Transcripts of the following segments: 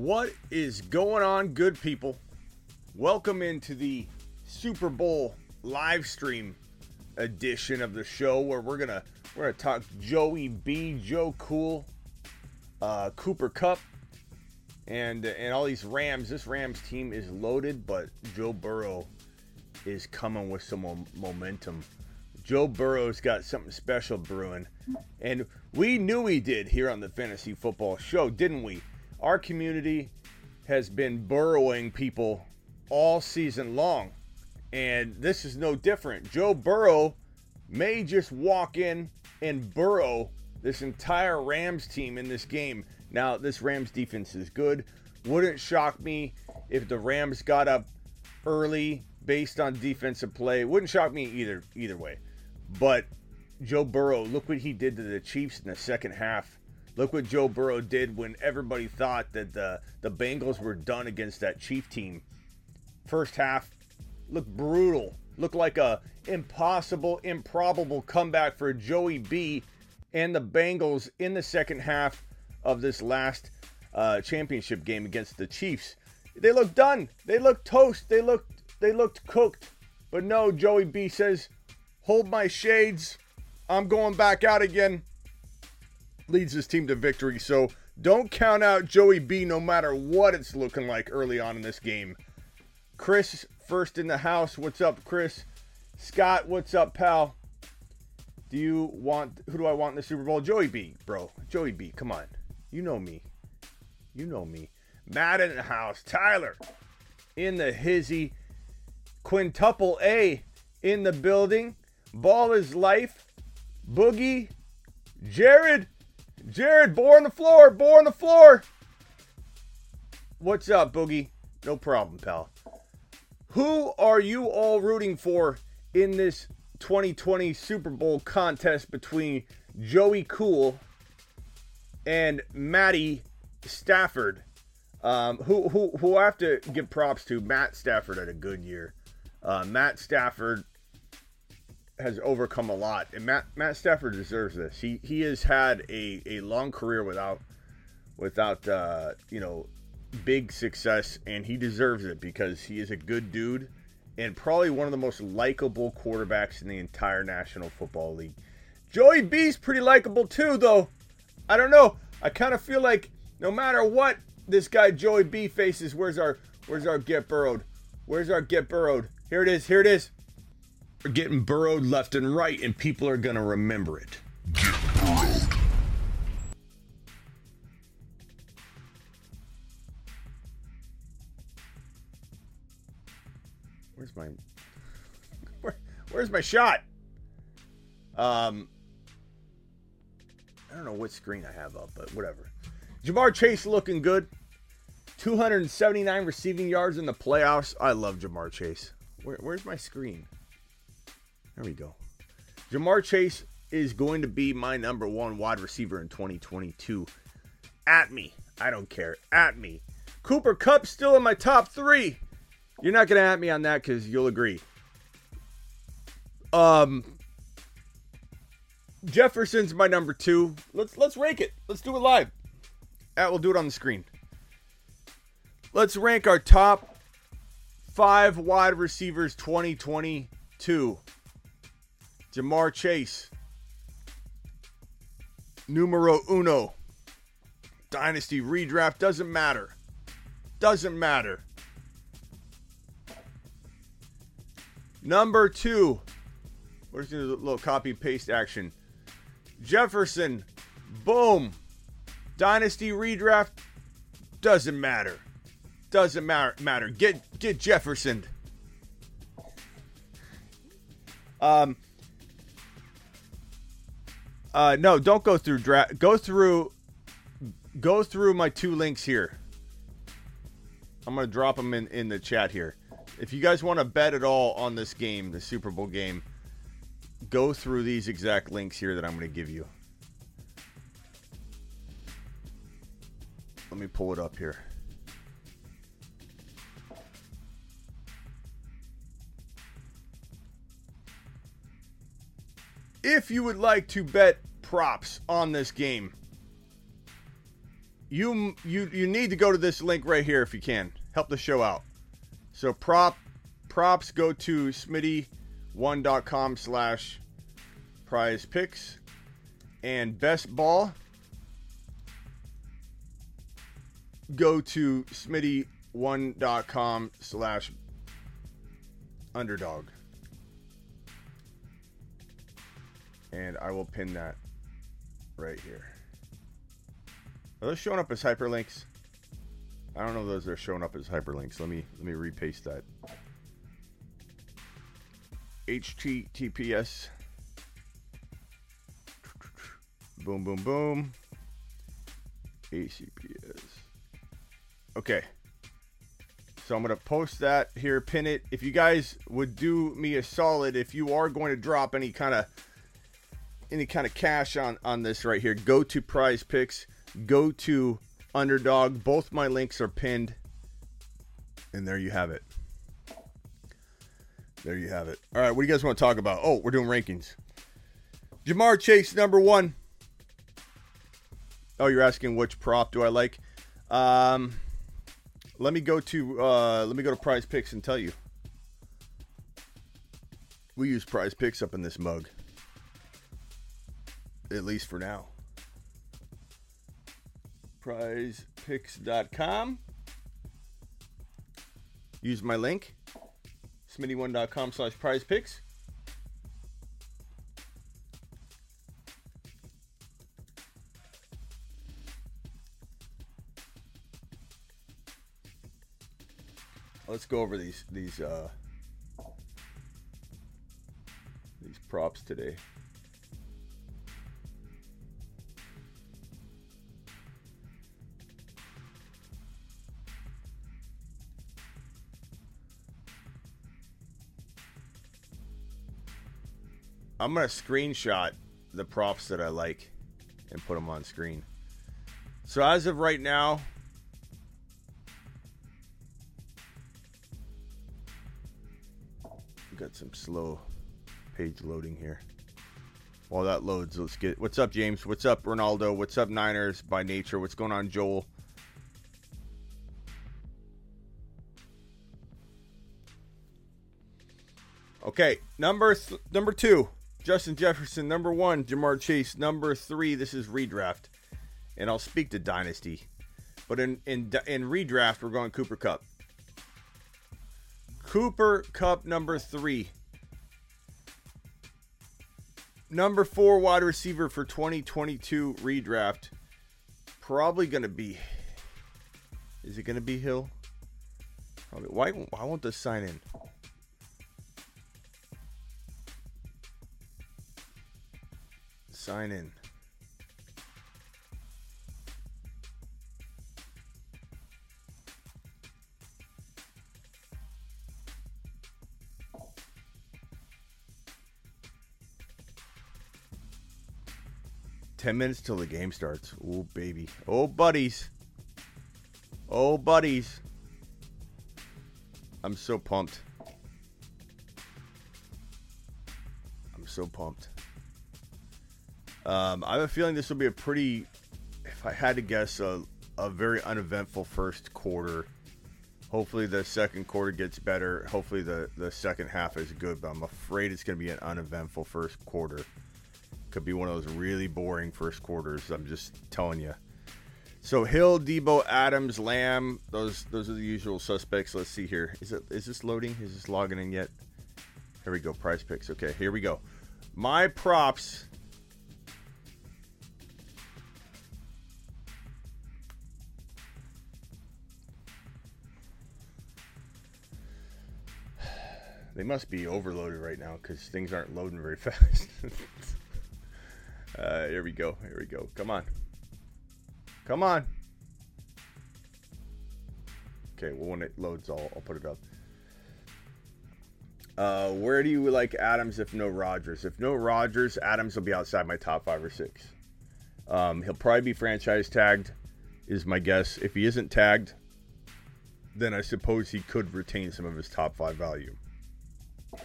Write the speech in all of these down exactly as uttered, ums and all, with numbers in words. What is going on, good people? Welcome into the Super Bowl live stream edition of the show, where we're gonna we're gonna talk Joey B, Joe Cool, uh, Cooper Kupp, and and all these Rams. This Rams team is loaded, but Joe Burrow is coming with some momentum. Joe Burrow's got something special brewing, and we knew he did here on the Fantasy Football Show, didn't we? Our community has been burrowing people all season long, and this is no different. Joe Burrow may just walk in and burrow this entire Rams team in this game. Now, this Rams defense is good. Wouldn't shock me if the Rams got up early based on defensive play. Wouldn't shock me either either way. But Joe Burrow, look what he did to the Chiefs in the second half. Look what Joe Burrow did when everybody thought that the, the Bengals were done against that Chief team. First half looked brutal. Looked like a impossible, improbable comeback for Joey B and the Bengals in the second half of this last uh, championship game against the Chiefs. They looked done. They looked toast. They looked they looked cooked. But no, Joey B says, hold my shades, I'm going back out again. Leads his team to victory. So don't count out Joey B no matter what it's looking like early on in this game. Chris, first in the house. What's up, Chris? Scott, what's up, pal? Do you want, who do I want in the Super Bowl? Joey B, bro. Joey B, come on. You know me. You know me. Matt in the house. Tyler in the hizzy. Quintuple A in the building. Ball is life. Boogie. Jared. Jared, bore on the floor. Bore on the floor. What's up, Boogie? No problem, pal. Who are you all rooting for in this twenty twenty Super Bowl contest between Joey Cool and Matty Stafford? Um, who, who, who I have to give props to. Matt Stafford had a good year. Uh, Matt Stafford has overcome a lot, and Matt Matt Stafford deserves this. He he has had a, a long career without without uh, you know, big success, and he deserves it because he is a good dude and probably one of the most likable quarterbacks in the entire National Football League. Joey B's pretty likable too, though. I don't know. I kind of feel like no matter what this guy Joey B faces, where's our where's our get burrowed? Where's our get burrowed? Here it is. Here it is. We're getting burrowed left and right, and people are going to remember it. Get burrowed. Where's my... Where, where's my shot? Um, I don't know what screen I have up, but whatever. Ja'Marr Chase looking good. two hundred seventy-nine receiving yards in the playoffs. I love Ja'Marr Chase. Where, where's my screen? There we go. Ja'Marr Chase is going to be my number one wide receiver in twenty twenty-two. At me. I don't care. At me. Cooper Kupp still in my top three. You're not going to at me on that because you'll agree. Um, Jefferson's my number two. Let's let's rank it. Let's do it live. At, we'll do it on the screen. Let's rank our top five wide receivers twenty twenty-two. Ja'Marr Chase, numero uno, dynasty redraft, doesn't matter, doesn't matter. Number two, we're just gonna do a little copy paste action. Jefferson, boom, dynasty redraft, doesn't matter, doesn't matter, matter. Get get Jefferson. Um. Uh, no, don't go through draft. Go through, go through my two links here. I'm gonna drop them in, in the chat here. If you guys want to bet at all on this game, the Super Bowl game, go through these exact links here that I'm gonna give you. Let me pull it up here. If you would like to bet props on this game, you you you need to go to this link right here if you can. Help the show out. So prop props go to smitty one dot com slash prize picks. And best ball, go to smitty one dot com slash underdog. And I will pin that right here. Are those showing up as hyperlinks? I don't know if those are showing up as hyperlinks. Let me let me repaste that. H T T P S. Boom, boom, boom. A C P S. Okay. So I'm going to post that here, pin it. If you guys would do me a solid, if you are going to drop any kind of any kind of cash on, on this right here, go to Prize Picks, go to Underdog. Both my links are pinned. And there you have it. There you have it. All right, what do you guys want to talk about? Oh, we're doing rankings. Ja'Marr Chase, number one. Oh, you're asking which prop do I like? Um, let me go to uh, let me go to Prize Picks and tell you. We use Prize Picks up in this mug, at least for now. prize picks dot com. Use my link, smitty one dot com slash prize picks. Let's go over these these uh, these props today. I'm going to screenshot the props that I like and put them on screen. So as of right now, we've got some slow page loading here. While that loads, let's get... What's up, James? What's up, Ronaldo? What's up, Niners by Nature? What's going on, Joel? Okay, number th- number two. Justin Jefferson, number one. Ja'Marr Chase, number three. This is redraft, and I'll speak to dynasty, but in in in redraft we're going Cooper Kupp. Cooper Kupp, number three. Number four wide receiver for twenty twenty-two redraft. Probably going to be. Is it going to be Hill? Probably. Why why won't this sign in? Sign in. Ten minutes till the game starts. Oh, baby. Oh, buddies. Oh, buddies. I'm so pumped. I'm so pumped. Um, I have a feeling this will be a pretty, if I had to guess, a, a very uneventful first quarter. Hopefully the second quarter gets better. Hopefully the, the second half is good, but I'm afraid it's going to be an uneventful first quarter. Could be one of those really boring first quarters. I'm just telling you. So Hill, Deebo, Adams, Lamb, those those are the usual suspects. Let's see here. Is it is this loading? Is this logging in yet? Here we go. Prize Picks. Okay, here we go. My props. They must be overloaded right now because things aren't loading very fast. uh, here we go. Here we go. Come on. Come on. Okay, well, when it loads, I'll, I'll put it up. Uh, where do you like Adams if no Rodgers? If no Rodgers, Adams will be outside my top five or six. Um, he'll probably be franchise tagged is my guess. If he isn't tagged, then I suppose he could retain some of his top five value.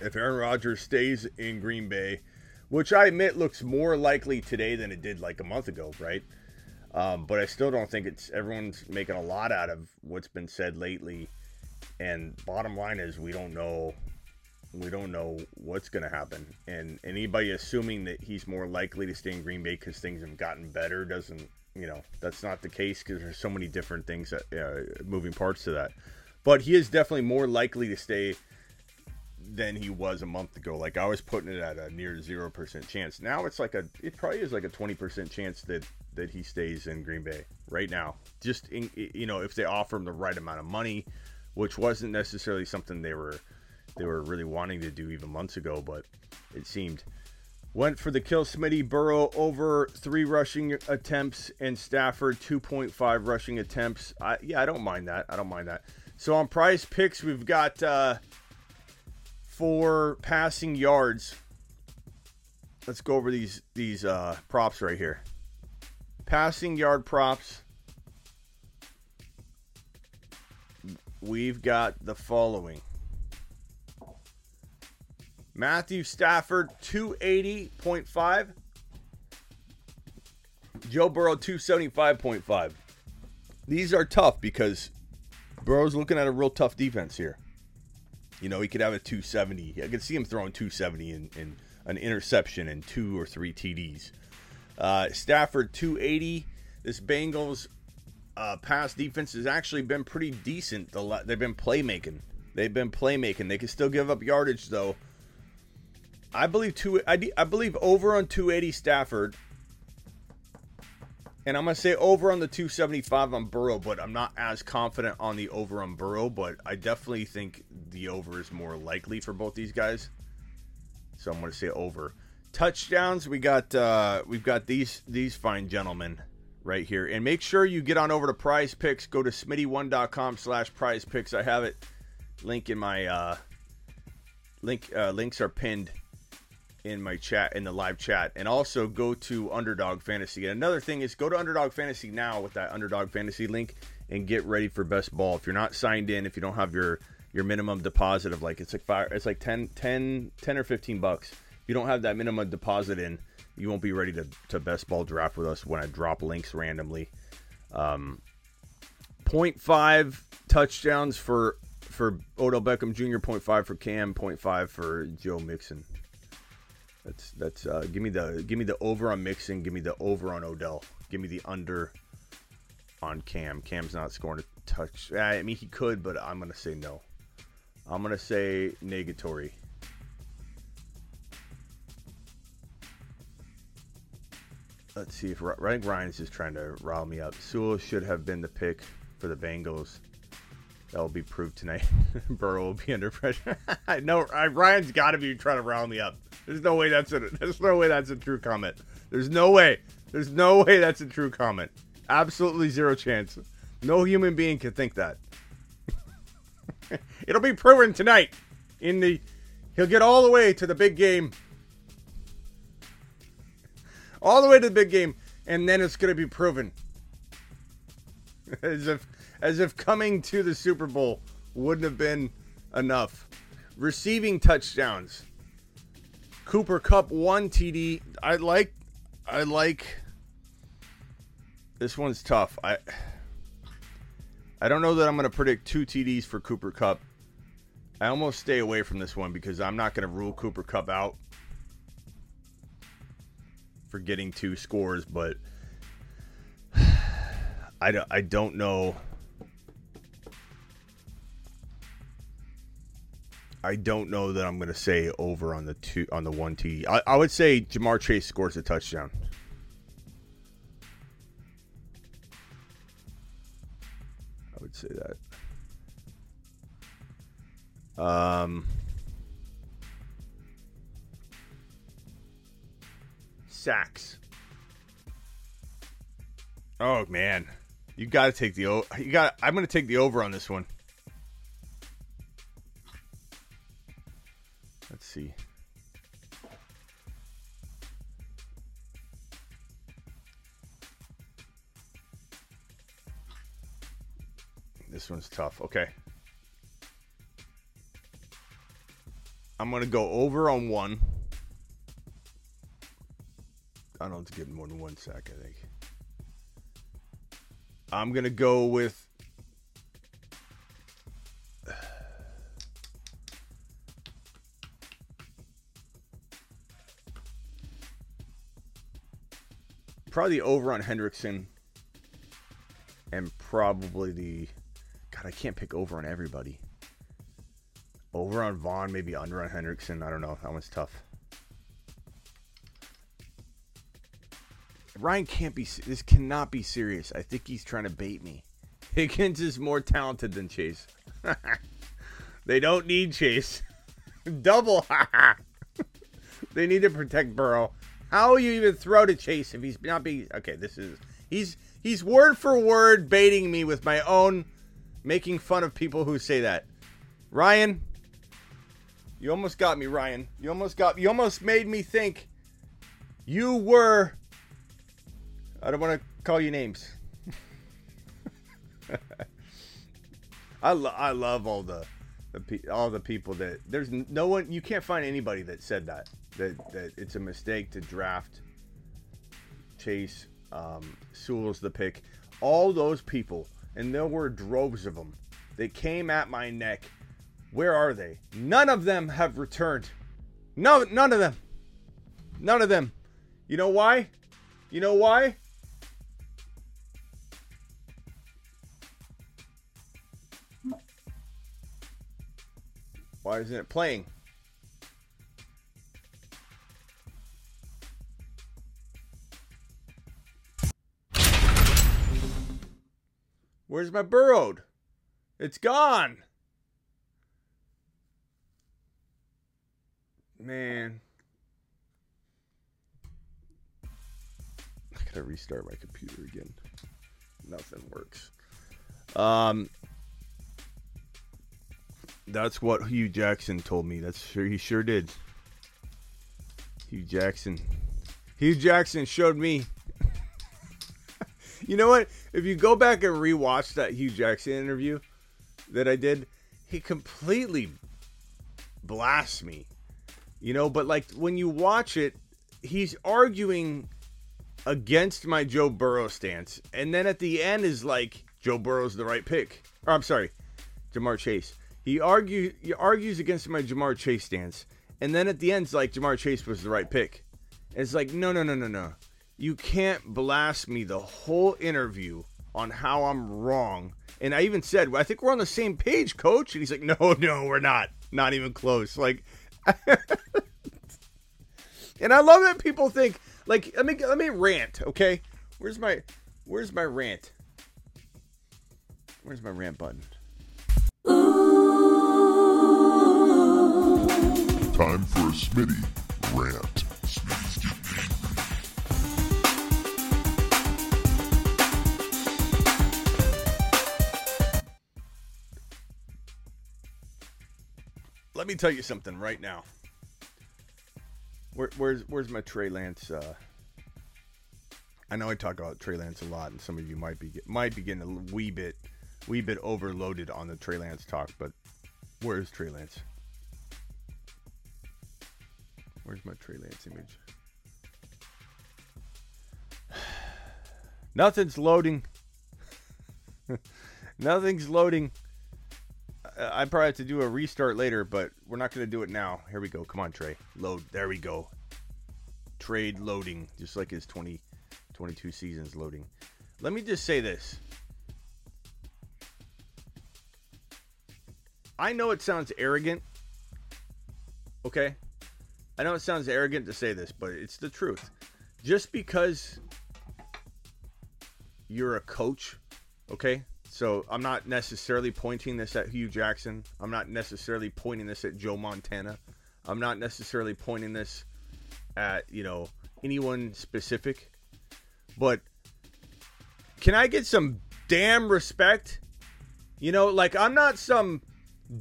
If Aaron Rodgers stays in Green Bay, which I admit looks more likely today than it did like a month ago, right? Um, but I still don't think it's, everyone's making a lot out of what's been said lately. And bottom line is we don't know, we don't know what's going to happen. And anybody assuming that he's more likely to stay in Green Bay because things have gotten better doesn't, you know, that's not the case because there's so many different things, that, uh, moving parts to that. But he is definitely more likely to stay than he was a month ago. Like I was putting it at a near zero percent chance. Now it's like a, it probably is like a twenty percent chance that that he stays in Green Bay right now. Just in, you know, if they offer him the right amount of money, which wasn't necessarily something they were they were really wanting to do even months ago, but it seemed. Went for the kill, Smitty. Burrow over three rushing attempts and Stafford two point five rushing attempts. I, yeah, I don't mind that. I don't mind that. So on Prize Picks, we've got uh, four passing yards. Let's go over these these uh, props right here. Passing yard props. We've got the following. Matthew Stafford, two eighty point five. Joe Burrow, two seventy-five point five. These are tough because Burrow's looking at a real tough defense here. You know, he could have a two seventy. I could see him throwing two seventy in, in an interception and two or three T Ds. Uh, Stafford, two eighty. This Bengals uh, pass defense has actually been pretty decent. They've been playmaking. They've been playmaking. They can still give up yardage, though. I believe two. I, I believe over on two eighty Stafford, and I'm gonna say over on the two seventy-five on Burrow, but I'm not as confident on the over on Burrow. But I definitely think the over is more likely for both these guys, so I'm gonna say over. Touchdowns. We got uh, we've got these these fine gentlemen right here, and make sure you get on over to Prize Picks. Go to smitty one dot com slash prize picks. I have it. Link in my uh, link. Uh, links are pinned in my chat, in the live chat. And also go to Underdog Fantasy. And another thing is go to Underdog Fantasy now with that Underdog Fantasy link and get ready for best ball. If you're not signed in, if you don't have your your minimum deposit of like, it's like five, it's like ten, ten, ten or fifteen bucks. If you don't have that minimum deposit in, you won't be ready to, to best ball draft with us when I drop links randomly. Um, zero point five touchdowns for, for Odell Beckham Junior, zero point five for Cam, zero point five for Joe Mixon. That's that's uh, give me the give me the over on Mixon, give me the over on Odell, give me the under on Cam. Cam's not scoring a touch. I mean, he could, but I'm gonna say no. I'm gonna say negatory. Let's see if Ryan Ryan's just trying to rile me up. Sewell should have been the pick for the Bengals. That will be proved tonight. Burrow will be under pressure. I know Ryan's got to be trying to rile me up. There's no way that's a. There's no way that's a true comment. There's no way. There's no way that's a true comment. Absolutely zero chance. No human being can think that. It'll be proven tonight. In the, he'll get all the way to the big game. All the way to the big game, and then it's gonna be proven. As if. As if coming to the Super Bowl wouldn't have been enough. Receiving touchdowns. Cooper Kupp, one T D. I like, I like. This one's tough. I, I don't know that I'm going to predict two T Ds for Cooper Kupp. I almost stay away from this one because I'm not going to rule Cooper Kupp out for getting two scores, but I don't, I don't know. I don't know that I'm going to say over on the two on the one T D. I, I would say Ja'Marr Chase scores a touchdown. I would say that. Um, sacks. Oh man, you got to take the you got. I'm going to take the over on this one. Let's see. This one's tough. Okay. I'm going to go over on one. I don't get more than one sack, I think. I'm going to go with... Probably over on Hendrickson, and probably the... God, I can't pick over on everybody. Over on Vaughn, maybe under on Hendrickson. I don't know. That one's tough. Ryan can't be... This cannot be serious. I think he's trying to bait me. Higgins is more talented than Chase. They don't need Chase. Double. They need to protect Burrow. How will you even throw to Chase if he's not being... Okay, this is... He's he's word for word baiting me with my own... Making fun of people who say that. Ryan. You almost got me, Ryan. You almost got... You almost made me think you were... I don't want to call you names. I, lo- I love all the, the pe- all the people that... There's no one... You can't find anybody that said that. That, that it's a mistake to draft Chase. Um, Sewell's the pick. All those people, and there were droves of them, they came at my neck. Where are they? None of them have returned. No, none of them. None of them. You know why? You know why? Why isn't it playing? Where's my Burrowed? It's gone. Man. I gotta restart my computer again. Nothing works. Um, that's what Hugh Jackson told me. That's sure he sure did. Hugh Jackson. Hugh Jackson showed me. You know what? If you go back and rewatch that Hugh Jackson interview that I did, he completely blasts me. You know, but like when you watch it, he's arguing against my Joe Burrow stance. And then at the end is like, Joe Burrow's the right pick. Or I'm sorry, Ja'Marr Chase. He, argue, he argues against my Ja'Marr Chase stance. And then at the end is like, Ja'Marr Chase was the right pick. And it's like, no, no, no, no, no. You can't blast me the whole interview on how I'm wrong. And I even said, I think we're on the same page, coach. And he's like, no, no, we're not. Not even close. Like, and I love that people think, like, let me, let me rant. Okay. Where's my, where's my rant? Where's my rant button? Time for a Smitty rant. Let me tell you something right now. Where, where's where's my Trey Lance? Uh, I know I talk about Trey Lance a lot, and some of you might be might be getting a wee bit wee bit overloaded on the Trey Lance talk. But where's Trey Lance? Where's my Trey Lance image? Nothing's loading. Nothing's loading. I probably have to do a restart later, but we're not going to do it now. Here we go. Come on, Trey. Load. There we go. Trade loading, just like his twenty twenty-two season's loading. Let me just say this. I know it sounds arrogant. Okay? I know it sounds arrogant to say this, but it's the truth. Just because you're a coach, okay? So I'm not necessarily pointing this at Hugh Jackson. I'm not necessarily pointing this at Joe Montana. I'm not necessarily pointing this at, you know, anyone specific. But can I get some damn respect? You know, like I'm not some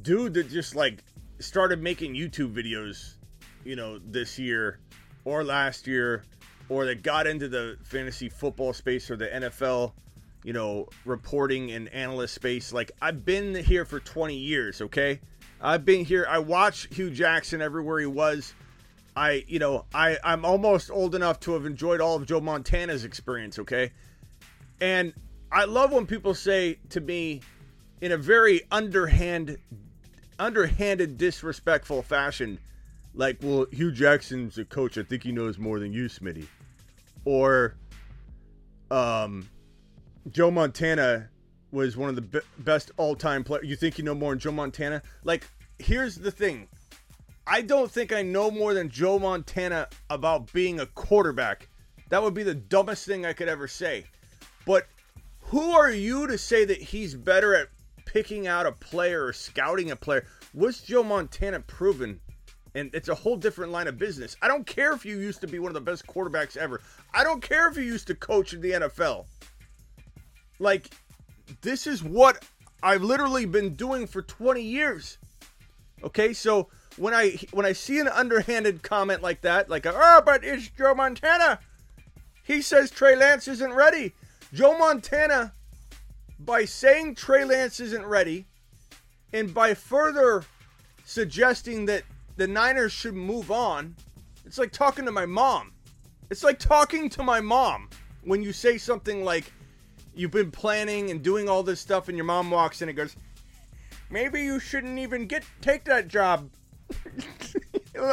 dude that just like started making YouTube videos, you know, this year or last year, or that got into the fantasy football space or the N F L, you know, reporting and analyst space. Like, I've been here for twenty years, okay? I've been here. I watched Hugh Jackson everywhere he was. I, you know, I, I'm almost old enough to have enjoyed all of Joe Montana's experience, okay? And I love when people say to me in a very underhand, underhanded, disrespectful fashion, like, well, Hugh Jackson's a coach. I think he knows more than you, Smitty. Or um, Joe Montana was one of the be- best all-time players. You think you know more than Joe Montana? Like, here's the thing. I don't think I know more than Joe Montana about being a quarterback. That would be the dumbest thing I could ever say. But who are you to say that he's better at picking out a player or scouting a player? What's Joe Montana proven? And it's a whole different line of business. I don't care if you used to be one of the best quarterbacks ever. I don't care if you used to coach in the N F L. Like, this is what I've literally been doing for twenty years. Okay, so when I when I see an underhanded comment like that, like, oh, but it's Joe Montana. He says Trey Lance isn't ready. Joe Montana, by saying Trey Lance isn't ready, and by further suggesting that the Niners should move on, it's like talking to my mom. It's like talking to my mom when you say something like, you've been planning and doing all this stuff, and your mom walks in and goes, maybe you shouldn't even get take that job.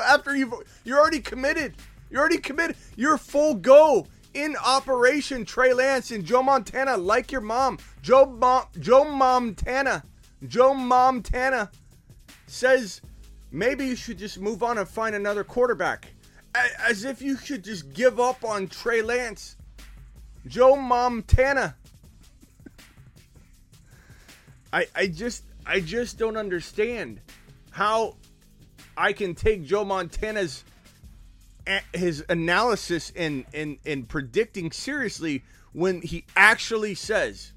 After you've you're already committed. You're already committed. You're full go in operation. Trey Lance and Joe Montana, like your mom. Joe Mom Joe Montana. Joe Montana says maybe you should just move on and find another quarterback. As if you should just give up on Trey Lance. Joe Montana. I I just I just don't understand how I can take Joe Montana's his analysis and and and predicting seriously when he actually says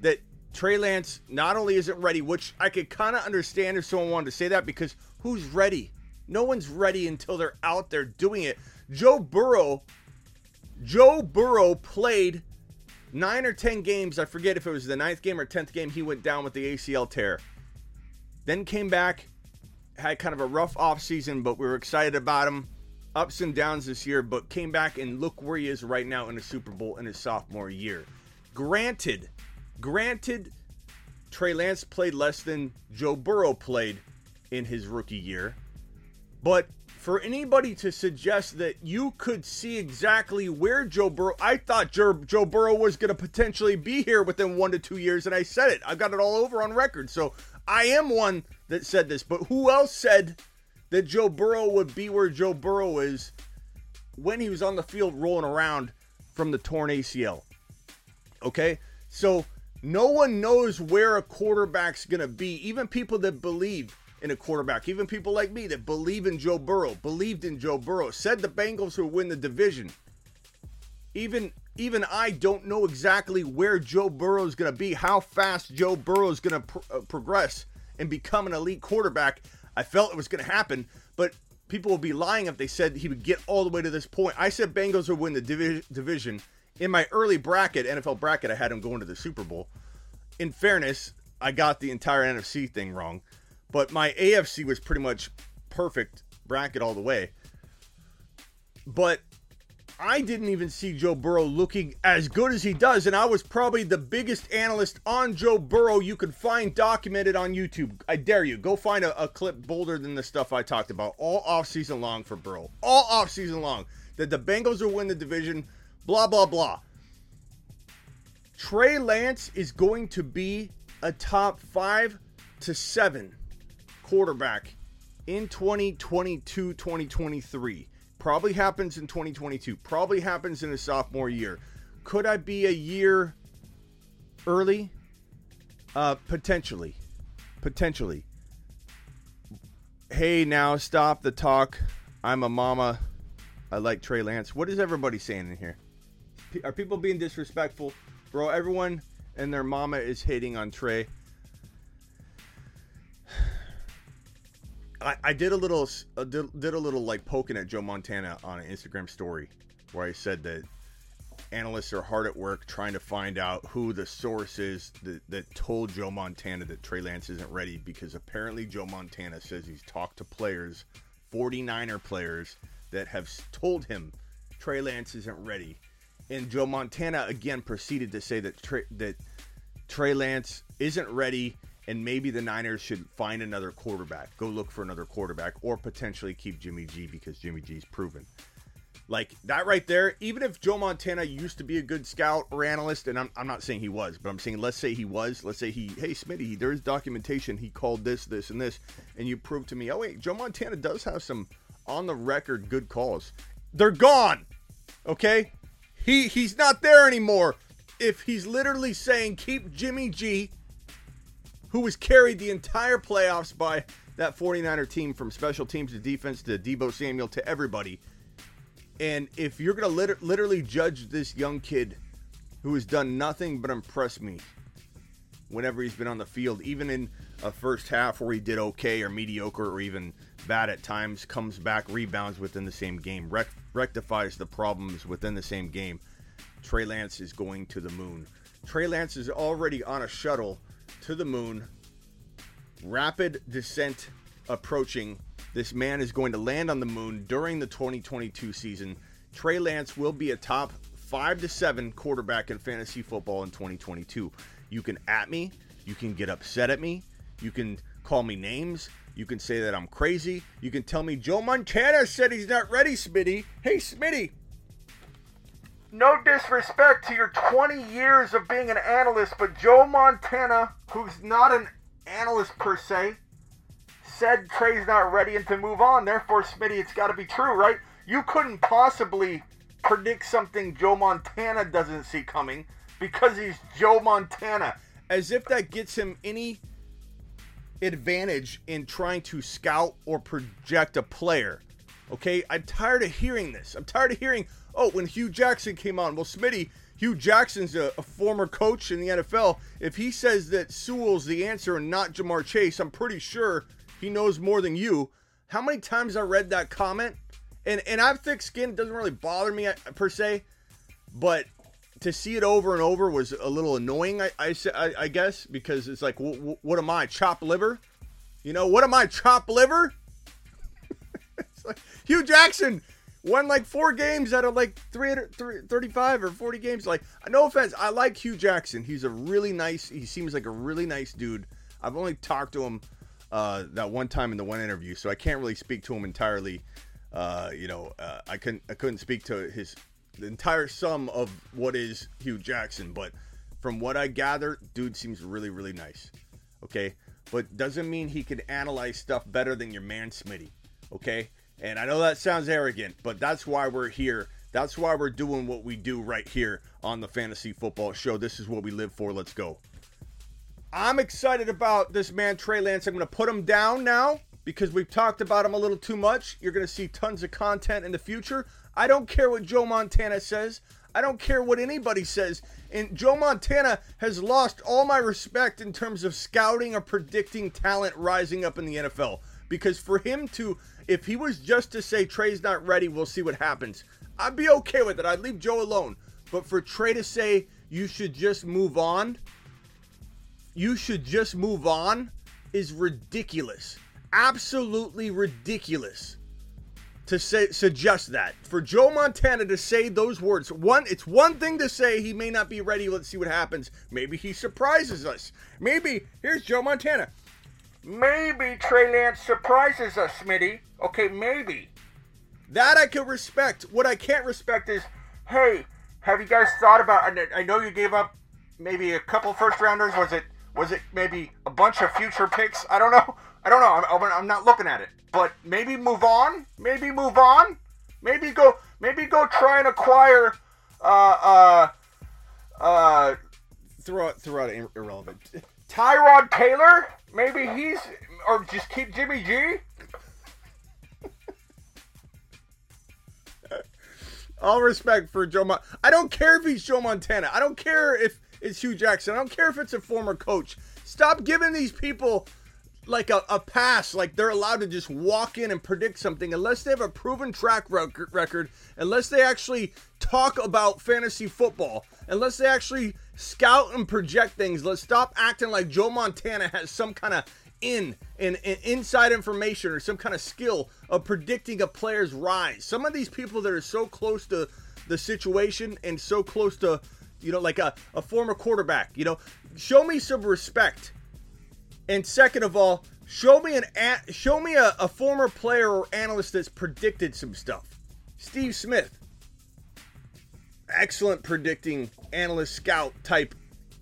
that Trey Lance not only isn't ready, which I could kind of understand if someone wanted to say that, because who's ready? No one's ready until they're out there doing it. Joe Burrow, Joe Burrow played nine or ten games. I forget if it was the ninth game or tenth game. He went down with the A C L tear. Then came back, had kind of a rough offseason, but we were excited about him. Ups and downs this year, but came back and look where he is right now in the Super Bowl in his sophomore year. Granted, granted, Trey Lance played less than Joe Burrow played in his rookie year. But for anybody to suggest that you could see exactly where Joe Burrow... I thought Joe, Joe Burrow was going to potentially be here within one to two years, and I said it. I got it all over on record. So I am one that said this, but who else said that Joe Burrow would be where Joe Burrow is when he was on the field rolling around from the torn A C L? Okay? So no one knows where a quarterback's going to be. Even people that believe in a quarterback, even people like me that believe in Joe Burrow, believed in Joe Burrow, said the Bengals would win the division. Even even I don't know exactly where Joe Burrow is going to be, how fast Joe Burrow is going to pr- uh, progress and become an elite quarterback. I felt it was going to happen, but people would be lying if they said he would get all the way to this point. I said Bengals would win the divi- division. In my early bracket, N F L bracket, I had him going to the Super Bowl. In fairness, I got the entire N F C thing wrong, but my A F C was pretty much perfect bracket all the way. But I didn't even see Joe Burrow looking as good as he does, and I was probably the biggest analyst on Joe Burrow you could find documented on YouTube. I dare you. Go find a, a clip bolder than the stuff I talked about all offseason long for Burrow. All offseason long. That the Bengals will win the division, blah, blah, blah. Trey Lance is going to be a top five to seven quarterback in twenty twenty-two, twenty twenty-three. Probably happens in twenty twenty-two. Probably happens in his sophomore year. Could I be a year early? Uh, potentially. Potentially. Hey, now stop the talk. I'm a mama. I like Trey Lance. What is everybody saying in here? P- are people being disrespectful? Bro, everyone and their mama is hating on Trey. I, I did a little, uh, did, did a little like poking at Joe Montana on an Instagram story where I said that analysts are hard at work trying to find out who the source is that, that told Joe Montana that Trey Lance isn't ready, because apparently Joe Montana says he's talked to players, forty-niner players, that have told him Trey Lance isn't ready. And Joe Montana again proceeded to say that Trey, that Trey Lance isn't ready, and maybe the Niners should find another quarterback, go look for another quarterback, or potentially keep Jimmy G because Jimmy G's proven. Like that right there, even if Joe Montana used to be a good scout or analyst, and I'm, I'm not saying he was, but I'm saying let's say he was, let's say he, hey, Smitty, there is documentation, he called this, this, and this, and you proved to me, oh wait, Joe Montana does have some on the record good calls. They're gone, okay? He he's not there anymore. If he's literally saying keep Jimmy G, who was carried the entire playoffs by that 49er team from special teams to defense to Deebo Samuel to everybody. And if you're going lit- to literally judge this young kid who has done nothing but impress me whenever he's been on the field, even in a first half where he did okay or mediocre or even bad at times, comes back, rebounds within the same game, rec- rectifies the problems within the same game, Trey Lance is going to the moon. Trey Lance is already on a shuttle to the moon, rapid descent approaching. This man is going to land on the moon during the twenty twenty-two season. Trey Lance will be a top five to seven quarterback in fantasy football in twenty twenty-two. You can at me, you can get upset at me, you can call me names, you can say that I'm crazy, you can tell me Joe Montana said he's not ready, Smitty. Hey, Smitty, no disrespect to your twenty years of being an analyst, but Joe Montana, who's not an analyst per se, said Trey's not ready and to move on. Therefore, Smitty, it's got to be true, right? You couldn't possibly predict something Joe Montana doesn't see coming because he's Joe Montana. As if that gets him any advantage in trying to scout or project a player. Okay, I'm tired of hearing this. I'm tired of hearing, oh, when Hugh Jackson came on, well, Smitty, Hugh Jackson's a, a former coach in the N F L. If he says that Sewell's the answer and not Ja'Marr Chase, I'm pretty sure he knows more than you. How many times I read that comment? And and I'm thick skinned, doesn't really bother me per se, but to see it over and over was a little annoying, I, I, I guess, because it's like, w- w- what am I, chopped liver? You know, what am I, chopped liver? It's like, Hugh Jackson won like four games out of like three hundred thirty-five or forty games. Like, no offense, I like Hugh Jackson. He's a really nice, he seems like a really nice dude. I've only talked to him uh, that one time in the one interview, so I can't really speak to him entirely. Uh, you know, uh, I couldn't, I couldn't speak to his the entire sum of what is Hugh Jackson, but from what I gather, dude seems really, really nice. Okay, but doesn't mean he can analyze stuff better than your man Smitty. Okay. And I know that sounds arrogant, but that's why we're here. That's why we're doing what we do right here on the Fantasy Football Show. This is what we live for. Let's go. I'm excited about this man, Trey Lance. I'm going to put him down now because we've talked about him a little too much. You're going to see tons of content in the future. I don't care what Joe Montana says. I don't care what anybody says. And Joe Montana has lost all my respect in terms of scouting or predicting talent rising up in the N F L. Because for him to, if he was just to say Trey's not ready, we'll see what happens, I'd be okay with it. I'd leave Joe alone. But for Trey to say you should just move on, you should just move on, is ridiculous. Absolutely ridiculous to say suggest that. For Joe Montana to say those words, one, it's one thing to say he may not be ready. Let's see what happens. Maybe he surprises us. Maybe, here's Joe Montana. Maybe Trey Lance surprises us, Smitty. Okay, maybe. That I can respect. What I can't respect is, hey, have you guys thought about, I know you gave up maybe a couple first-rounders. Was it was it maybe a bunch of future picks? I don't know. I don't know. I'm, I'm not looking at it. But maybe move on. Maybe move on. Maybe go Maybe go try and acquire... Uh, uh, uh, throw out, throw out irrelevant. Tyrod Taylor? Maybe he's, or just keep Jimmy G. All respect for Joe. Mon- I don't care if he's Joe Montana. I don't care if it's Hugh Jackson. I don't care if it's a former coach. Stop giving these people like a, a pass. Like they're allowed to just walk in and predict something unless they have a proven track record, unless they actually talk about fantasy football, unless they actually scout and project things. Let's stop acting like Joe Montana has some kind of in and in, in inside information or some kind of skill of predicting a player's rise. Some of these people that are so close to the situation and so close to, you know, like a, a former quarterback, you know, show me some respect. And second of all, show me an a, show me a, a former player or analyst that's predicted some stuff. Steve Smith, excellent predicting analyst, scout type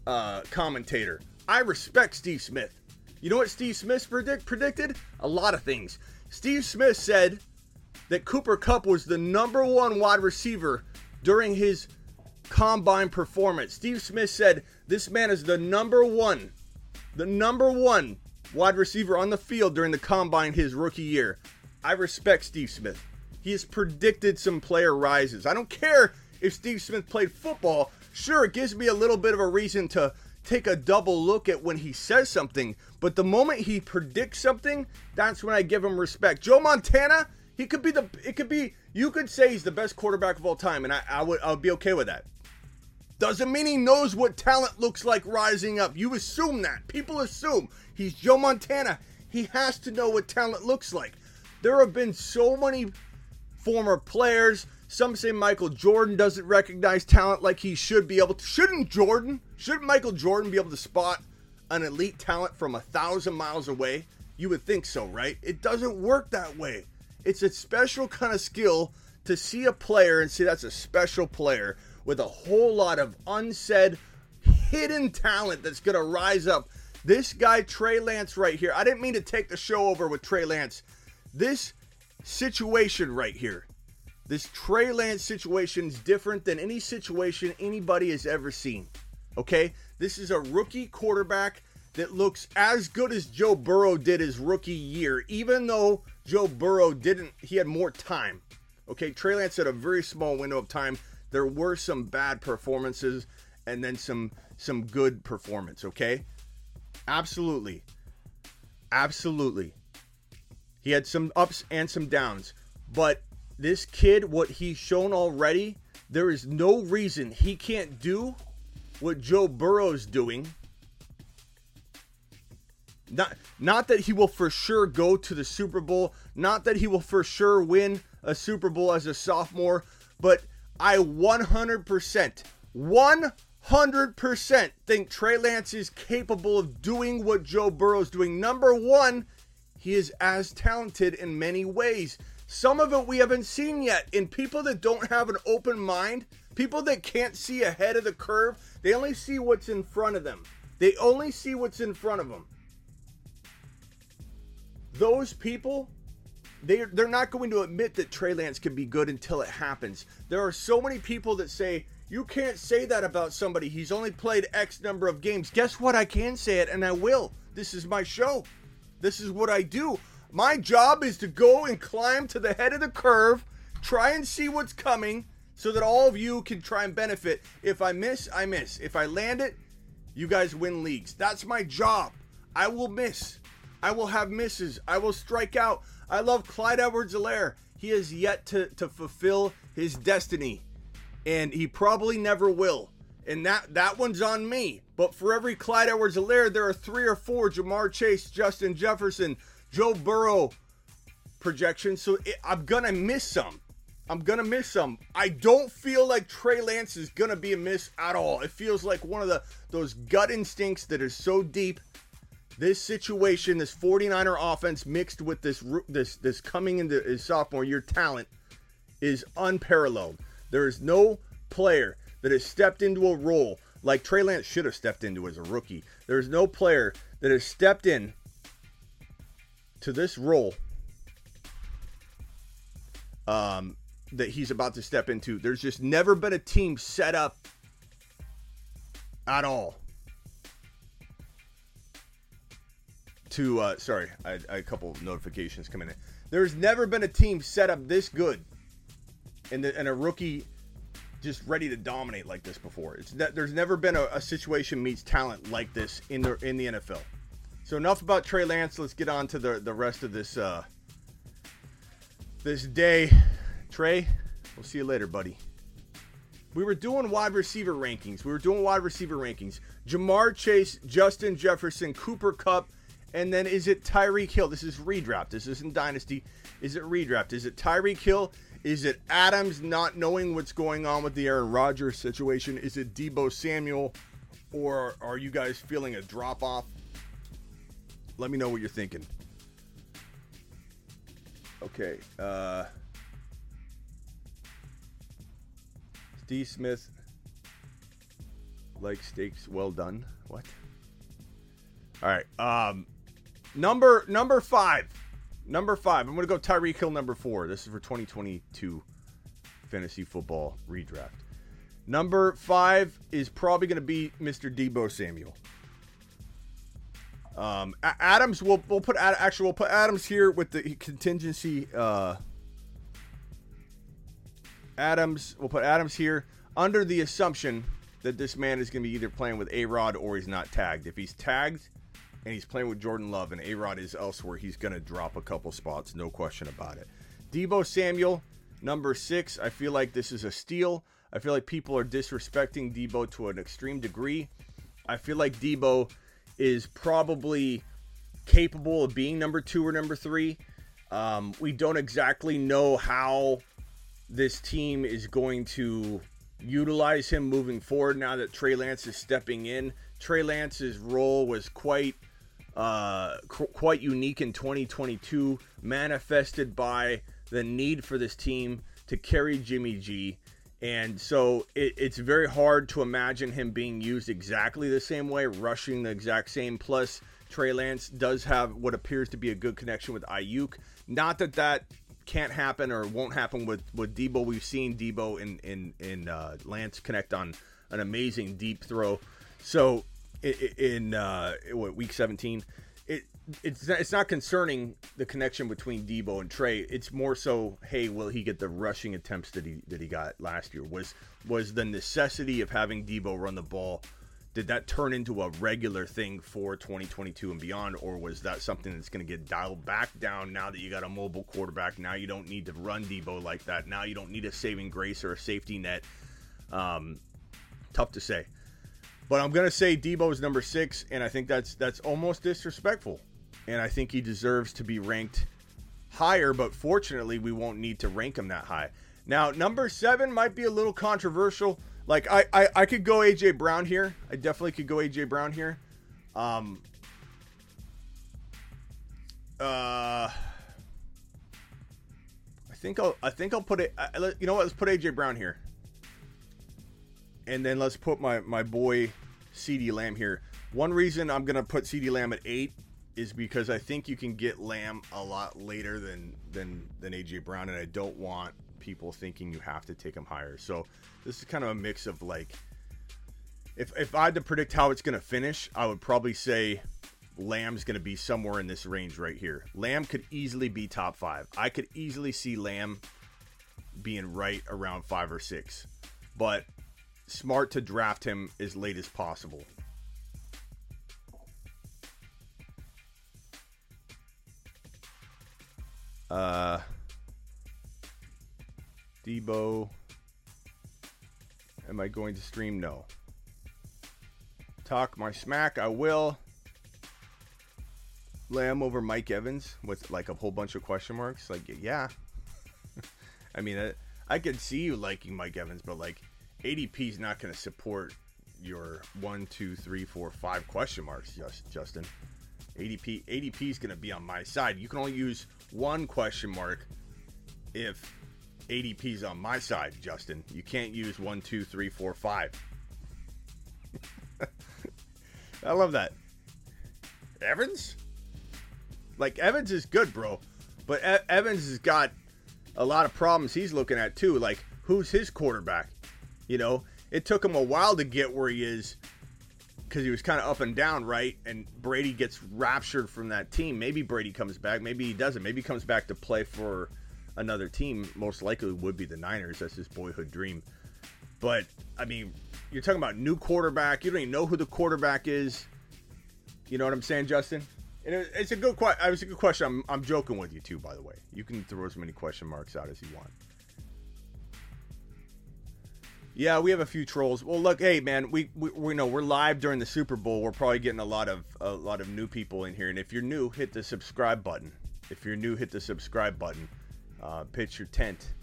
uh, commentator. I respect Steve Smith. You know what Steve Smith predict, predicted? A lot of things. Steve Smith said that Cooper Kupp was the number one wide receiver during his combine performance. Steve Smith said this man is the number one, the number one wide receiver on the field during the combine his rookie year. I respect Steve Smith. He has predicted some player rises. I don't care if Steve Smith played football. Sure, it gives me a little bit of a reason to take a double look at when he says something, but the moment he predicts something, that's when I give him respect. Joe Montana, he could be the, it could be, you could say he's the best quarterback of all time, and I, I would, I would be okay with that. Doesn't mean he knows what talent looks like rising up. You assume that. People assume he's Joe Montana. He has to know what talent looks like. There have been so many former players. Some say Michael Jordan doesn't recognize talent like he should be able to. Shouldn't Jordan, shouldn't Michael Jordan be able to spot an elite talent from a thousand miles away? You would think so, right? It doesn't work that way. It's a special kind of skill to see a player and say that's a special player with a whole lot of unsaid, hidden talent that's going to rise up. This guy, Trey Lance, right here. I didn't mean to take the show over with Trey Lance. This situation right here, this Trey Lance situation is different than any situation anybody has ever seen, okay? This is a rookie quarterback that looks as good as Joe Burrow did his rookie year, even though Joe Burrow didn't, he had more time, okay? Trey Lance had a very small window of time. There were some bad performances and then some some good performance, okay? Absolutely. Absolutely. He had some ups and some downs. But this kid, what he's shown already, there is no reason he can't do what Joe Burrow's doing. Not, not that he will for sure go to the Super Bowl. Not that he will for sure win a Super Bowl as a sophomore. But I one hundred percent, one hundred percent think Trey Lance is capable of doing what Joe Burrow's doing. Number one, he is as talented in many ways. Some of it we haven't seen yet. And people that don't have an open mind, people that can't see ahead of the curve, they only see what's in front of them. They only see what's in front of them. Those people, They're, they're not going to admit that Trey Lance can be good until it happens. There are so many people that say, you can't say that about somebody. He's only played X number of games. Guess what? I can say it, and I will. This is my show. This is what I do. My job is to go and climb to the head of the curve, try and see what's coming so that all of you can try and benefit. If I miss, I miss. If I land it, you guys win leagues. That's my job. I will miss. I will have misses. I will strike out. I love Clyde Edwards-Helaire. He has yet to, to fulfill his destiny, and he probably never will. And that, that one's on me. But for every Clyde Edwards-Helaire, there are three or four Ja'Marr Chase, Justin Jefferson, Joe Burrow projections. So it, I'm going to miss some. I'm going to miss some. I don't feel like Trey Lance is going to be a miss at all. It feels like one of the those gut instincts that is so deep. This situation, this 49er offense mixed with this this this coming into his sophomore year talent is unparalleled. There is no player that has stepped into a role like Trey Lance should have stepped into as a rookie. There is no player that has stepped in to this role um, that he's about to step into. There's just never been a team set up at all. To, uh, sorry, I, I, a couple notifications coming in. There's never been a team set up this good and, the, and a rookie just ready to dominate like this before. It's that there's never been a, a situation meets talent like this in the in the N F L. So enough about Trey Lance. Let's get on to the, the rest of this uh, this day. Trey, we'll see you later, buddy. We were doing wide receiver rankings. We were doing wide receiver rankings. Ja'Marr Chase, Justin Jefferson, Cooper Kupp. And then is it Tyreek Hill? This is redraft. This isn't Dynasty. Is it redraft? Is it Tyreek Hill? Is it Adams not knowing what's going on with the Aaron Rodgers situation? Is it Deebo Samuel? Or are you guys feeling a drop-off? Let me know what you're thinking. Okay. Uh, Steve Smith likes steaks well done. What? All right. Um, number number five. Number five. I'm going to go Tyreek Hill number four. This is for twenty twenty-two fantasy football redraft. Number five is probably going to be Mister Deebo Samuel. Um, Adams, we'll, we'll put actually we'll put Adams here with the contingency. Uh, Adams, we'll put Adams here under the assumption that this man is going to be either playing with A-Rod or he's not tagged. If he's tagged and he's playing with Jordan Love and A-Rod is elsewhere, he's going to drop a couple spots, no question about it. Deebo Samuel, number six. I feel like this is a steal. I feel like people are disrespecting Deebo to an extreme degree. I feel like Deebo is probably capable of being number two or number three. Um, we don't exactly know how this team is going to utilize him moving forward now that Trey Lance is stepping in. Trey Lance's role was quite uh, qu- quite unique in twenty twenty-two, manifested by the need for this team to carry Jimmy G. And so it, it's very hard to imagine him being used exactly the same way, rushing the exact same. Plus, Trey Lance does have what appears to be a good connection with Ayuk. Not that that can't happen or won't happen with, with Deebo. We've seen Deebo and, and, and uh, Lance connect on an amazing deep throw. So in uh, what, week seventeen, it it's not, it's not concerning the connection between Deebo and Trey. It's more so, hey, will he get the rushing attempts that he that he got last year? Was was the necessity of having Deebo run the ball, did that turn into a regular thing for twenty twenty-two and beyond, or was that something that's going to get dialed back down now that you got a mobile quarterback? Now you don't need to run Deebo like that. Now you don't need a saving grace or a safety net. Um, tough to say. But I'm going to say Deebo is number six, and I think that's that's almost disrespectful. And I think he deserves to be ranked higher, but fortunately, we won't need to rank him that high. Now, number seven might be a little controversial. Like, I I, I could go A J. Brown here. I definitely could go A J. Brown here. Um, uh, I think I'll I think I'll put it. I, you know what? Let's put A J. Brown here. And then let's put my, my boy CeeDee Lamb here. One reason I'm going to put CeeDee Lamb at eight is because I think you can get Lamb a lot later than than than A J. Brown, and I don't want people thinking you have to take him higher. So this is kind of a mix of like, if, if I had to predict how it's going to finish, I would probably say Lamb's going to be somewhere in this range right here. Lamb could easily be top five. I could easily see Lamb being right around five or six. But smart to draft him as late as possible. Uh, Deebo, am I going to stream? No. Talk my smack, I will. Lamb over Mike Evans with like a whole bunch of question marks. Like, yeah. I mean, I, I could see you liking Mike Evans, but like, A D P is not going to support your one, two, three, four, five question marks, Justin. A D P A D P is going to be on my side. You can only use one question mark if A D P is on my side, Justin. You can't use one, two, three, four, five. I love that. Evans? Like, Evans is good, bro. But e- Evans has got a lot of problems he's looking at, too. Like, who's his quarterback? You know, it took him a while to get where he is because he was kind of up and down, right? And Brady gets raptured from that team. Maybe Brady comes back. Maybe he doesn't. Maybe he comes back to play for another team. Most likely would be the Niners. That's his boyhood dream. But, I mean, you're talking about new quarterback. You don't even know who the quarterback is. You know what I'm saying, Justin? And it, it's a good question. It was a good question. I'm, I'm joking with you, too, by the way. You can throw as many question marks out as you want. Yeah, we have a few trolls. Well, look, hey man, we, we we know we're live during the Super Bowl. We're probably getting a lot of a lot of new people in here. And if you're new, hit the subscribe button. If you're new, hit the subscribe button. Uh, pitch your tent.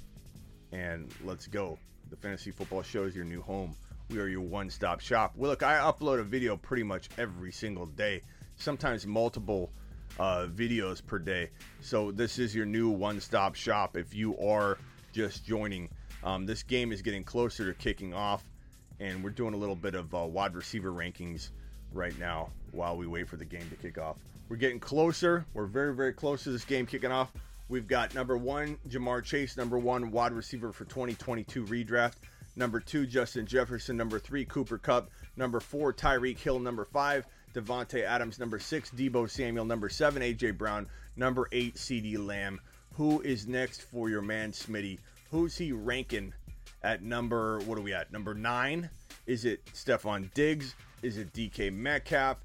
and let's go. The Fantasy Football Show is your new home. We are your one-stop shop. Well, look, I upload a video pretty much every single day, sometimes multiple uh, videos per day. So this is your new one-stop shop if you are just joining. Um, this game is getting closer to kicking off, and we're doing a little bit of uh, wide receiver rankings right now while we wait for the game to kick off. We're getting closer. We're very, very close to this game kicking off. We've got number one, Ja'Marr Chase, number one wide receiver for twenty twenty-two redraft. Number two, Justin Jefferson. Number three, Cooper Kupp. Number four, Tyreek Hill. Number five, Davante Adams. Number six, Deebo Samuel. Number seven, A J. Brown. Number eight, CeeDee Lamb. Who is next for your man, Smitty? Who's he ranking at number, what are we at? Number nine? Is it Stefan Diggs? Is it D K. Metcalf?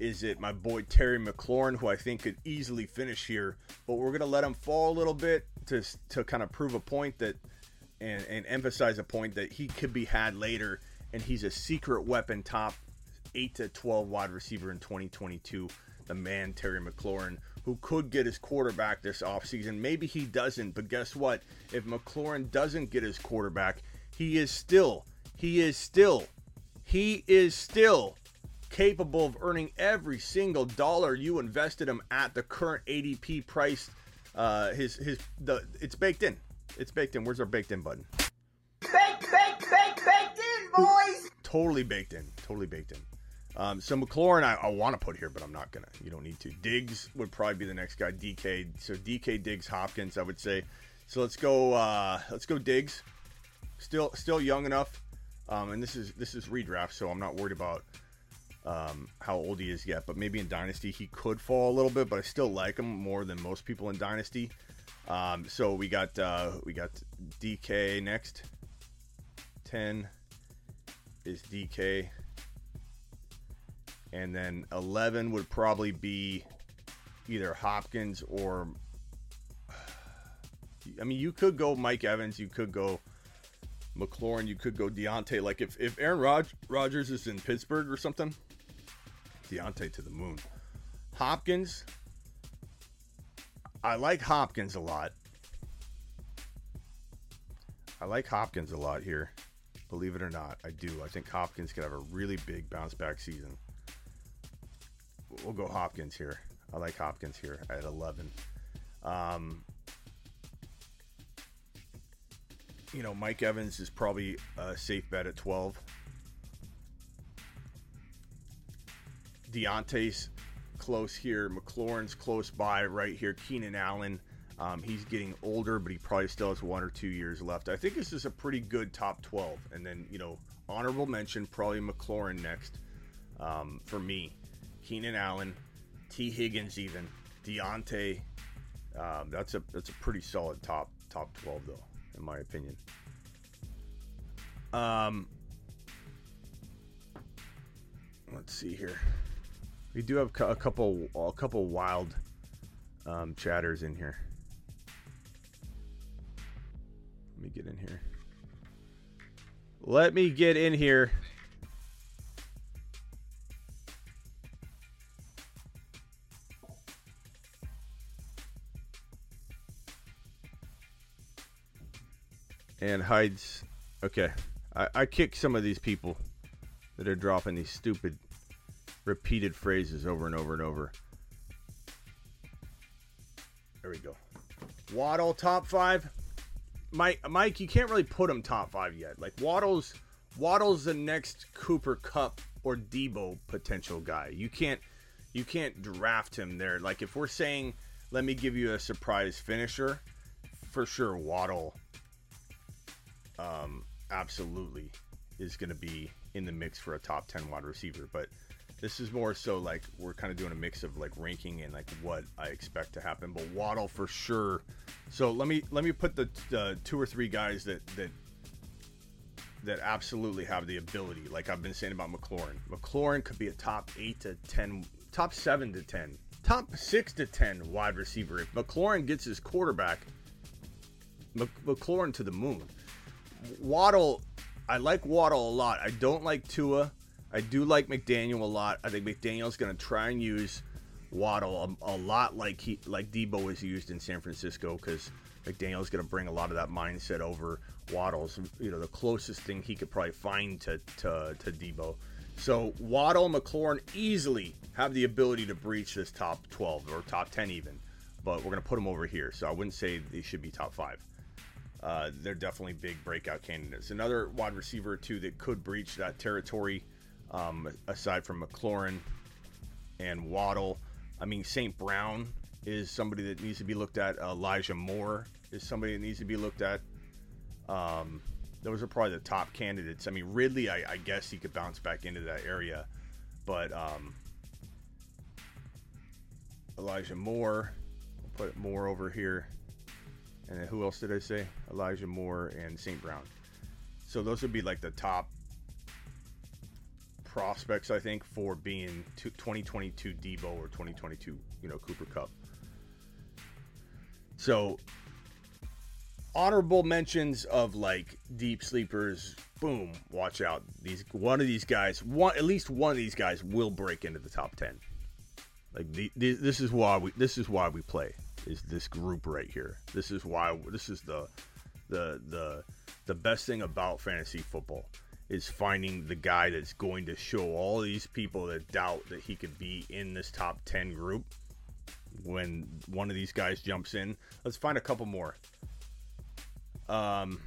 Is it my boy Terry McLaurin, who I think could easily finish here? But we're going to let him fall a little bit to to kind of prove a point that, and, and emphasize a point that he could be had later. And he's a secret weapon top eight to twelve wide receiver in twenty twenty-two. The man, Terry McLaurin, who could get his quarterback this offseason. Maybe he doesn't, but guess what? If McLaurin doesn't get his quarterback, he is still, he is still, he is still capable of earning every single dollar you invested him at the current A D P price. Uh, his his the it's baked in. It's baked in. Where's our baked in button? Baked, baked, baked, baked in, boys. Totally baked in. Totally baked in. Um, so McLaurin, I, I want to put here, but I'm not gonna. You don't need to. Diggs would probably be the next guy. D K. So D K, Diggs, Hopkins, I would say. So let's go. Uh, let's go. Diggs. Still, still young enough. Um, and this is this is redraft, so I'm not worried about um, how old he is yet. But maybe in Dynasty he could fall a little bit, but I still like him more than most people in Dynasty. Um, so we got uh, we got D K next. ten is D K. And then eleven would probably be either Hopkins or, I mean, you could go Mike Evans. You could go McLaurin. You could go Deontay. Like if, if Aaron Rod- Rodgers is in Pittsburgh or something, Deontay to the moon. Hopkins. I like Hopkins a lot. I like Hopkins a lot here. Believe it or not, I do. I think Hopkins could have a really big bounce back season. We'll go Hopkins here. I like Hopkins here at eleven. Um, you know, Mike Evans is probably a safe bet at twelve. Deontay's close here. McLaurin's close by right here. Keenan Allen, um, he's getting older, but he probably still has one or two years left. I think this is a pretty good top twelve. And then, you know, honorable mention, probably McLaurin next um, for me. Keenan Allen, T. Higgins, even Deontay. Um, that's a that's a pretty solid top top twelve though, in my opinion. Um, let's see here. We do have a couple a couple wild um, chatters in here. Let me get in here. Let me get in here. And hides. Okay. I, I kick some of these people that are dropping these stupid repeated phrases over and over and over. There we go. Waddle top five. Mike, Mike, you can't really put him top five yet. Like Waddle's Waddle's the next Cooper Kupp or Deebo potential guy. You can't you can't draft him there. Like if we're saying, let me give you a surprise finisher, for sure Waddle. Um, absolutely is going to be in the mix for a top ten wide receiver, but this is more so like we're kind of doing a mix of like ranking and like what I expect to happen. But Waddle for sure. So let me let me put the uh, two or three guys that that that absolutely have the ability. Like I've been saying about McLaurin, McLaurin could be a top eight to ten, top seven to ten, top six to ten wide receiver. If McLaurin gets his quarterback, Mc, McLaurin to the moon. Waddle, I like Waddle a lot. I don't like Tua. I do like McDaniel a lot. I think McDaniel's going to try and use Waddle a, a lot like he like Deebo is used in San Francisco, because McDaniel's going to bring a lot of that mindset over. Waddle's, you know, the closest thing he could probably find to to, to Deebo. So Waddle, McLaurin easily have the ability to breach this top twelve or top ten even, but we're going to put them over here. So I wouldn't say they should be top five. Uh, they're definitely big breakout candidates. Another wide receiver or two that could breach that territory, um, aside from McLaurin and Waddle. I mean, Saint Brown is somebody that needs to be looked at. Elijah Moore is somebody that needs to be looked at. Um, those are probably the top candidates. I mean, Ridley, I, I guess he could bounce back into that area, but um, Elijah Moore, we'll put Moore over here. And then who else did I say? Elijah Moore and Saint Brown. So those would be like the top prospects, I think, for being twenty twenty-two Deebo or twenty twenty-two, you know, Cooper Kupp. So honorable mentions of like deep sleepers. Boom! Watch out. These one of these guys, one at least one of these guys will break into the top ten. Like the, the, this is why we this is why we play. Is this group right here. This is why this is the the the the best thing about fantasy football is finding the guy that's going to show all these people that doubt that he could be in this top ten group. When one of these guys jumps in, let's find a couple more. Um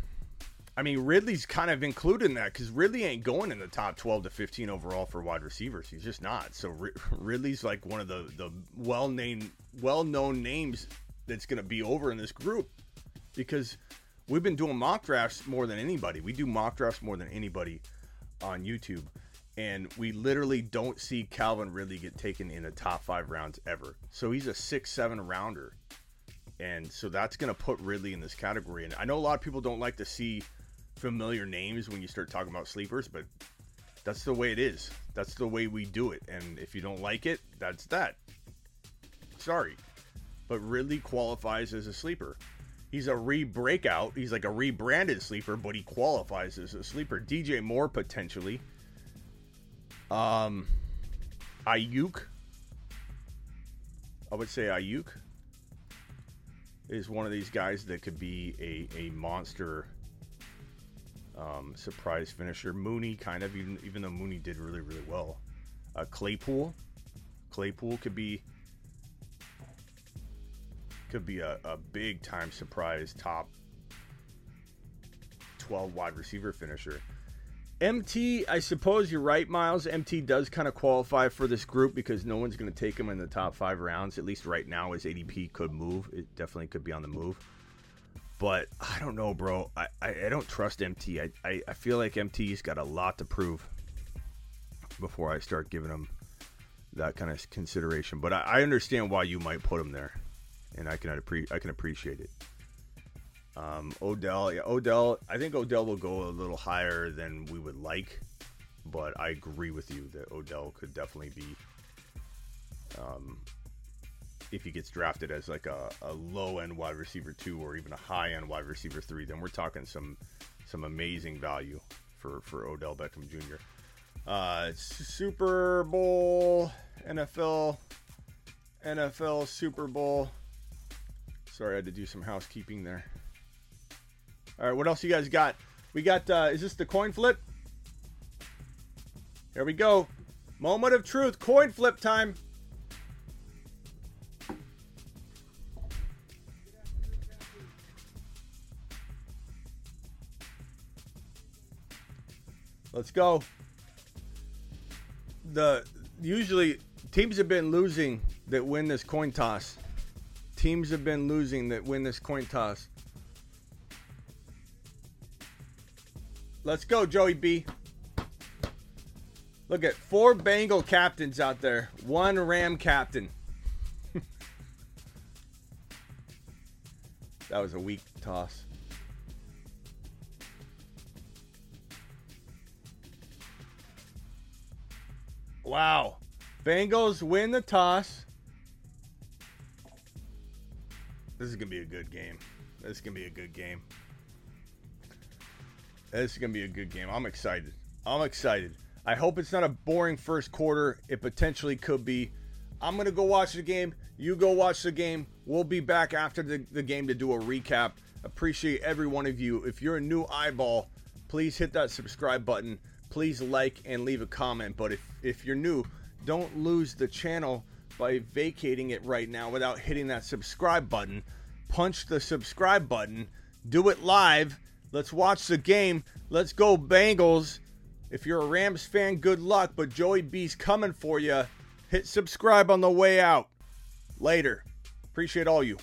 I mean, Ridley's kind of included in that because Ridley ain't going in the top twelve to fifteen overall for wide receivers. He's just not. So R- Ridley's like one of the, the well-named, well-known names that's going to be over in this group because we've been doing mock drafts more than anybody. We do mock drafts more than anybody on YouTube, and we literally don't see Calvin Ridley get taken in the top five rounds ever. So he's a six, seven rounder, and so that's going to put Ridley in this category. And I know a lot of people don't like to see familiar names when you start talking about sleepers, but that's the way it is. That's the way we do it. And if you don't like it, that's that. Sorry. But Ridley qualifies as a sleeper. He's a re-breakout. He's like a rebranded sleeper, but he qualifies as a sleeper. D J Moore, potentially. Um, Ayuk. I would say Ayuk is one of these guys that could be a, a monster Um, surprise finisher. Mooney, kind of, even, even though Mooney did really, really well. Uh, Claypool. Claypool could be could be a, a big-time surprise top twelve wide receiver finisher. M T, I suppose you're right, Miles. M T does kind of qualify for this group because no one's going to take him in the top five rounds, at least right now. His A D P could move. It definitely could be on the move. But I don't know, bro. I, I, I don't trust M T. I, I, I feel like M T's got a lot to prove before I start giving him that kind of consideration. But I, I understand why you might put him there, and I can I can appreciate it. Um, Odell, yeah, Odell. I think Odell will go a little higher than we would like, but I agree with you that Odell could definitely be, um, if he gets drafted as like a, a low-end wide receiver two or even a high-end wide receiver three, then we're talking some some amazing value for, for Odell Beckham Junior Uh, Super Bowl, N F L, N F L Super Bowl. Sorry, I had to do some housekeeping there. All right, what else you guys got? We got, uh, is this the coin flip? Here we go. Moment of truth, coin flip time. Let's go. The usually teams have been losing that win this coin toss. Teams have been losing that win this coin toss. Let's go, Joey B. Look at four Bengal captains out there. One Ram captain. That was a weak toss. Wow. Bengals win the toss. This is going to be a good game. This is going to be a good game. This is going to be a good game. I'm excited. I'm excited. I hope it's not a boring first quarter. It potentially could be. I'm going to go watch the game. You go watch the game. We'll be back after the, the game to do a recap. Appreciate every one of you. If you're a new eyeball, please hit that subscribe button. Please like and leave a comment. But if, if you're new, don't lose the channel by vacating it right now without hitting that subscribe button. Punch the subscribe button. Do it live. Let's watch the game. Let's go Bengals. If you're a Rams fan, good luck. But Joey B's coming for you. Hit subscribe on the way out. Later. Appreciate all you.